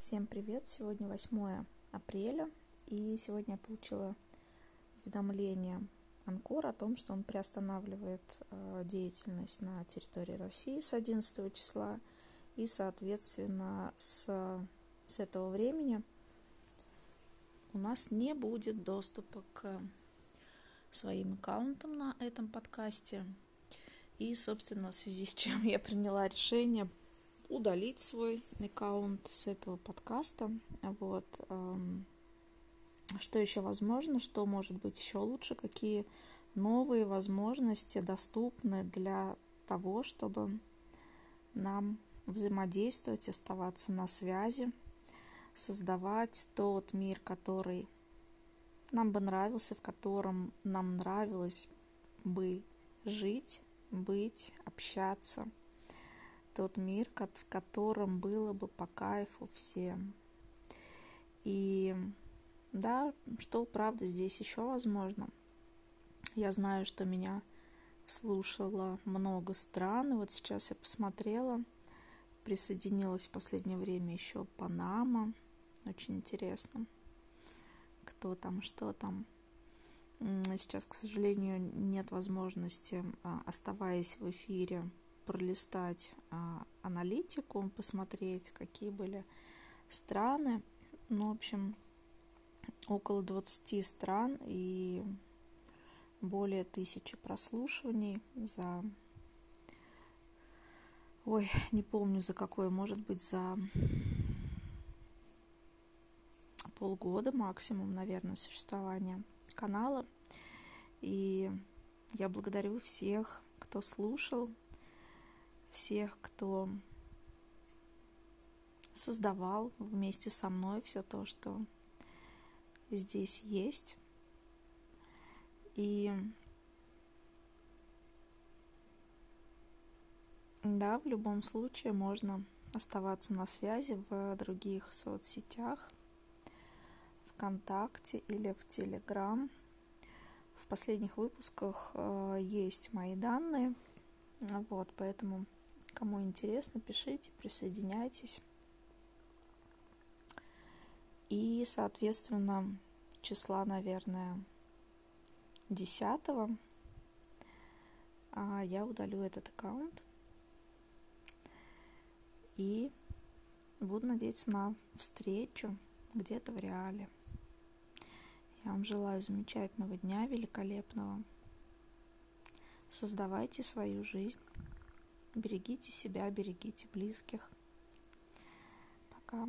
Всем привет! Сегодня 8 апреля, и сегодня я получила уведомление Анкор о том, что он приостанавливает деятельность на территории России с 11 числа, и, соответственно, с этого времени у нас не будет доступа к своим аккаунтам на этом подкасте. И, собственно, в связи с чем я приняла решение удалить свой аккаунт с этого подкаста. Вот. Что еще возможно, что может быть еще лучше, какие новые возможности доступны для того, чтобы нам взаимодействовать, оставаться на связи, создавать тот мир, который нам бы нравился, в котором нам нравилось бы жить, быть, общаться. Тот мир, в котором было бы по кайфу всем. И да, что правда здесь еще возможно. Я знаю, что меня слушало много стран. И вот сейчас я посмотрела, присоединилась в последнее время еще Панама. Очень интересно, кто там, что там. Сейчас, к сожалению, нет возможности, оставаясь в эфире, пролистать аналитику, посмотреть, какие были страны. Ну, в общем, около 20 стран и более 1000 прослушиваний за... Ой, не помню за какое, может быть, за полгода максимум, наверное, существования канала. И я благодарю всех, кто слушал, всех, кто создавал вместе со мной все то, что здесь есть. И да, в любом случае можно оставаться на связи в других соцсетях, ВКонтакте или в Телеграм. В последних выпусках есть мои данные, вот, поэтому... Кому интересно, пишите, присоединяйтесь. И, соответственно, числа, наверное, 10-го я удалю этот аккаунт. И буду надеяться на встречу где-то в реале. Я вам желаю замечательного дня, великолепного. Создавайте свою жизнь. Берегите себя, берегите близких. Пока.